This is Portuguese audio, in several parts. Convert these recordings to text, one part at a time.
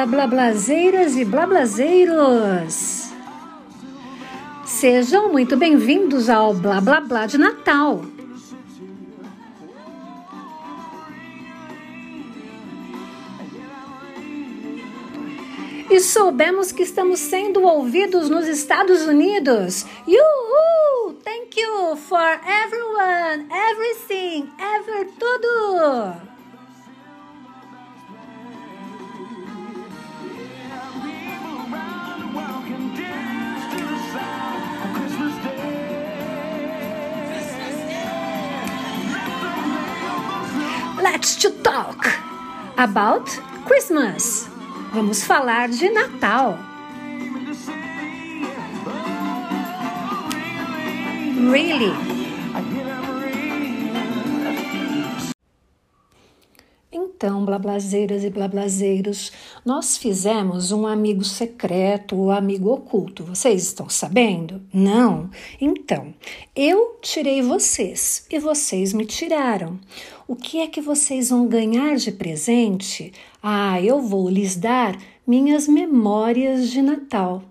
Olá, blablazeiras e blablazeiros! Sejam muito bem-vindos ao Blá Blá Blá de Natal! E soubemos que estamos sendo ouvidos nos Estados Unidos! Yuhu! Thank you for everyone, everything, ever tudo! Let's to talk about Christmas. Vamos falar de Natal. Really. Então, blablazeiras e blablazeiros, nós fizemos um amigo secreto ou amigo oculto. Vocês estão sabendo? Não? Então, eu tirei vocês e vocês me tiraram. O que é que vocês vão ganhar de presente? Ah, eu vou lhes dar minhas memórias de Natal.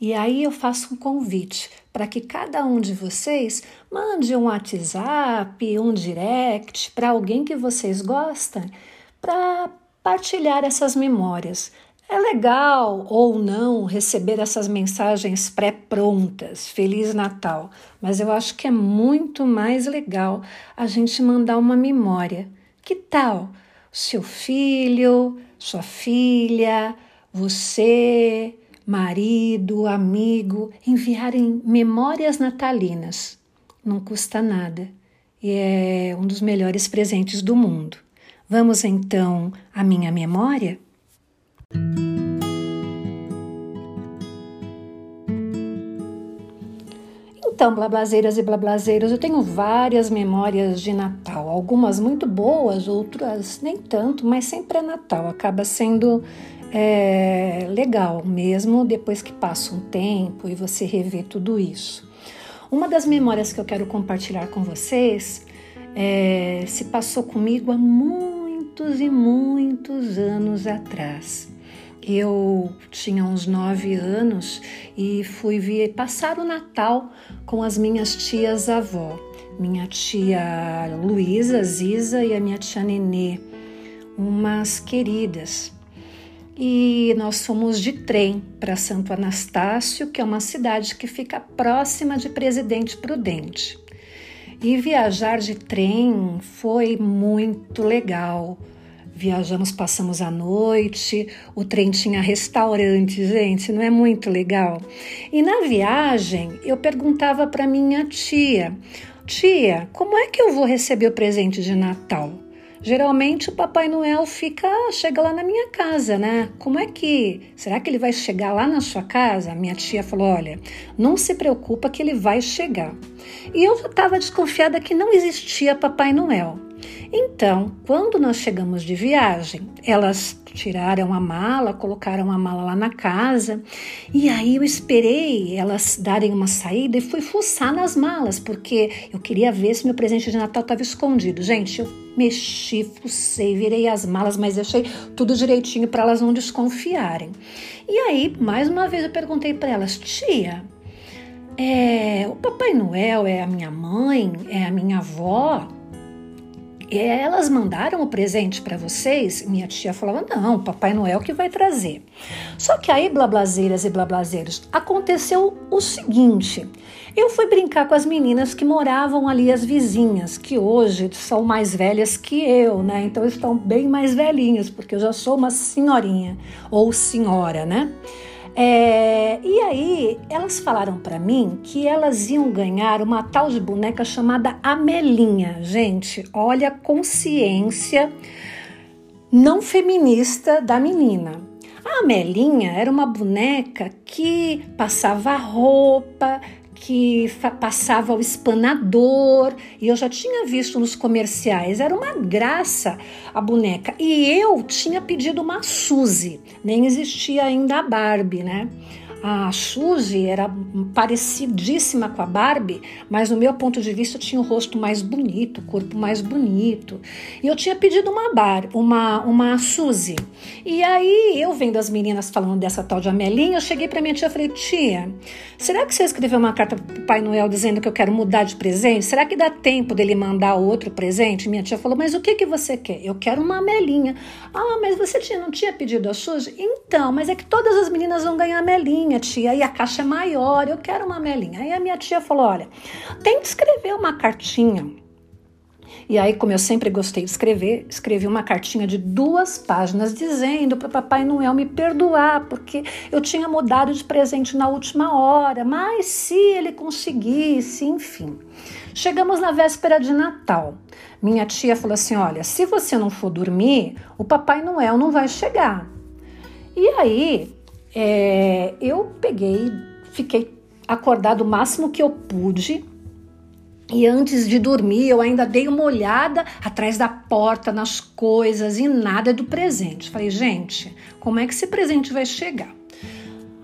E aí eu faço um convite para que cada um de vocês mande um WhatsApp, um direct para alguém que vocês gostam para partilhar essas memórias. É legal ou não receber essas mensagens pré-prontas, Feliz Natal, mas eu acho que é muito mais legal a gente mandar uma memória. Que tal? Seu filho, sua filha, você, marido, amigo, enviarem memórias natalinas. Não custa nada e é um dos melhores presentes do mundo. Vamos então à minha memória? Então, blablazeiras e blablazeiros, eu tenho várias memórias de Natal, algumas muito boas, outras nem tanto, mas sempre é Natal, acaba sendo legal mesmo depois que passa um tempo e você revê tudo isso. Uma das memórias que eu quero compartilhar com vocês se passou comigo há muitos e muitos anos atrás. Eu tinha uns 9 anos e fui passar o Natal com as minhas tias-avó. Minha tia Luísa, Ziza, e a minha tia Nenê, umas queridas. E nós fomos de trem para Santo Anastácio, que é uma cidade que fica próxima de Presidente Prudente. E viajar de trem foi muito legal. Viajamos, passamos a noite, o trem tinha restaurante, gente, não é muito legal? E na viagem, eu perguntava para minha tia, como é que eu vou receber o presente de Natal? Geralmente o Papai Noel chega lá na minha casa, né? Será que ele vai chegar lá na sua casa? Minha tia falou, olha, não se preocupa que ele vai chegar. E eu estava desconfiada que não existia Papai Noel. Então, quando nós chegamos de viagem, elas tiraram a mala, colocaram a mala lá na casa, e aí eu esperei elas darem uma saída e fui fuçar nas malas, porque eu queria ver se meu presente de Natal estava escondido. Gente, eu mexi, fucei, virei as malas, mas deixei tudo direitinho para elas não desconfiarem. E aí, mais uma vez, eu perguntei para elas, tia, o Papai Noel é a minha mãe, é a minha avó? E elas mandaram o presente para vocês? Minha tia falava, não, Papai Noel que vai trazer. Só que aí, blablazeiras e blablazeiros, aconteceu o seguinte. Eu fui brincar com as meninas que moravam ali, as vizinhas, que hoje são mais velhas que eu, né? Então, estão bem mais velhinhas, porque eu já sou uma senhorinha ou senhora, né? E aí, elas falaram pra mim que elas iam ganhar uma tal de boneca chamada Amelinha. Gente, olha a consciência não feminista da menina. A Amelinha era uma boneca que passava roupa, que passava o espanador, e eu já tinha visto nos comerciais, era uma graça a boneca, e eu tinha pedido uma Suzy, nem existia ainda a Barbie, né? A Suzy era parecidíssima com a Barbie, mas no meu ponto de vista tinha o rosto mais bonito, o corpo mais bonito. E eu tinha pedido uma Suzy. E aí, eu vendo as meninas falando dessa tal de Amelinha, eu cheguei pra minha tia e falei: tia, será que você escreveu uma carta pro Pai Noel dizendo que eu quero mudar de presente? Será que dá tempo dele mandar outro presente? Minha tia falou: mas o que você quer? Eu quero uma Amelinha. Ah, mas você não tinha pedido a Suzy? Então, mas é que todas as meninas vão ganhar Amelinha, tia, e a caixa é maior, eu quero uma Amelinha. Aí a minha tia falou: olha, tem que escrever uma cartinha. E aí, como eu sempre gostei de escrever, escrevi uma cartinha de 2 páginas dizendo para o Papai Noel me perdoar, porque eu tinha mudado de presente na última hora, mas se ele conseguisse, enfim. Chegamos na véspera de Natal. Minha tia falou assim: olha, se você não for dormir, o Papai Noel não vai chegar. E aí, eu peguei, fiquei acordada o máximo que eu pude. E antes de dormir, eu ainda dei uma olhada atrás da porta, nas coisas, e nada do presente. Falei: gente, como é que esse presente vai chegar?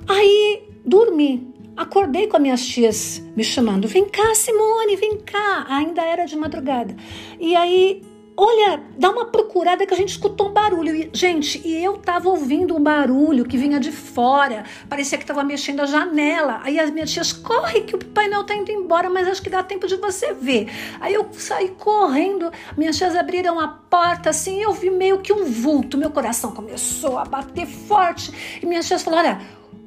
Aí, dormi. Acordei com as minhas tias me chamando: vem cá, Simone, vem cá. Ainda era de madrugada. E aí, olha, dá uma procurada que a gente escutou um barulho. E, gente, eu tava ouvindo um barulho que vinha de fora. Parecia que tava mexendo a janela. Aí as minhas tias: corre que o Papai Noel tá indo embora, mas acho que dá tempo de você ver. Aí eu saí correndo, minhas tias abriram a porta, assim, eu vi meio que um vulto. Meu coração começou a bater forte. E minhas tias falaram: olha,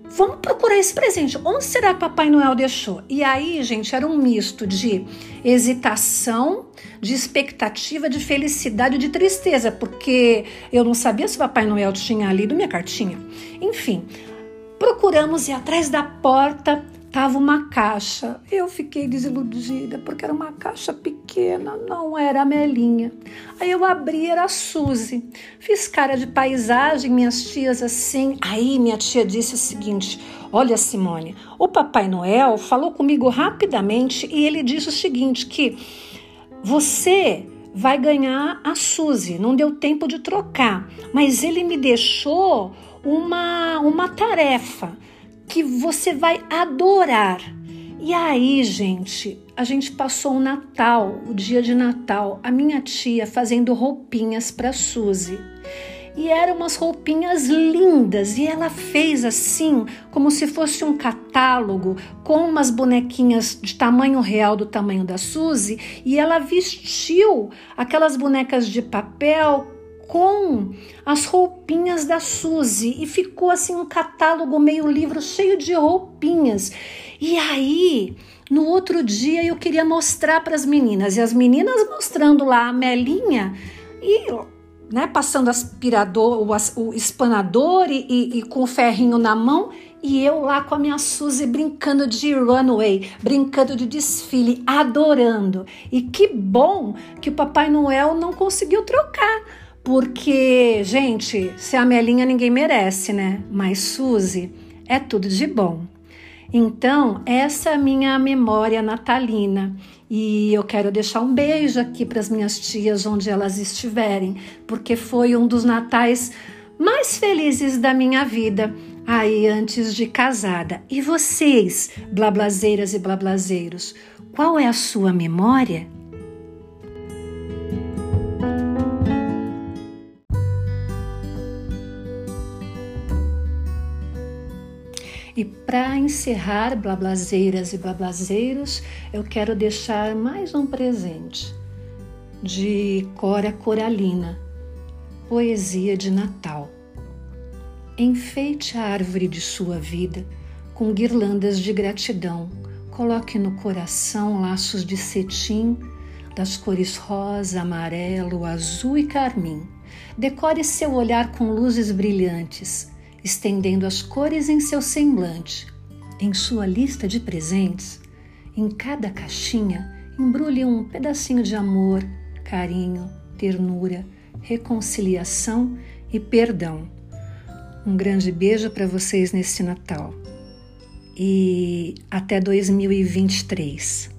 vamos procurar esse presente. Onde será que Papai Noel deixou? E aí, gente, era um misto de hesitação, de expectativa, de felicidade e de tristeza, porque eu não sabia se o Papai Noel tinha lido minha cartinha. Enfim, procuramos e atrás da porta estava uma caixa. Eu fiquei desiludida, porque era uma caixa pequena, não era a Amelinha. Aí eu abri, era a Suzy. Fiz cara de paisagem, minhas tias assim. Aí minha tia disse o seguinte: olha, Simone, o Papai Noel falou comigo rapidamente e ele disse o seguinte, que você vai ganhar a Suzy, não deu tempo de trocar, mas ele me deixou uma tarefa que você vai adorar. E aí, gente, a gente passou o Natal, o dia de Natal, a minha tia fazendo roupinhas para Suzy. E eram umas roupinhas lindas, e ela fez assim, como se fosse um catálogo, com umas bonequinhas de tamanho real do tamanho da Suzy, e ela vestiu aquelas bonecas de papel com as roupinhas da Suzy e ficou assim um catálogo meio livro cheio de roupinhas. E aí, no outro dia eu queria mostrar para as meninas, e as meninas mostrando lá a Amelinha e, né, passando aspirador, o espanador e com o ferrinho na mão, e eu lá com a minha Suzy brincando de runway, brincando de desfile, adorando. E que bom que o Papai Noel não conseguiu trocar. Porque, gente, se a Amelinha ninguém merece, né? Mas Suzy é tudo de bom. Então, essa é a minha memória natalina. E eu quero deixar um beijo aqui para as minhas tias, onde elas estiverem. Porque foi um dos natais mais felizes da minha vida, aí antes de casada. E vocês, blablazeiras e blablazeiros, qual é a sua memória? E para encerrar, blablazeiras e blablazeiros, eu quero deixar mais um presente de Cora Coralina, poesia de Natal. Enfeite a árvore de sua vida com guirlandas de gratidão. Coloque no coração laços de cetim das cores rosa, amarelo, azul e carmim. Decore seu olhar com luzes brilhantes, estendendo as cores em seu semblante. Em sua lista de presentes, em cada caixinha, embrulhe um pedacinho de amor, carinho, ternura, reconciliação e perdão. Um grande beijo para vocês nesse Natal. E até 2023.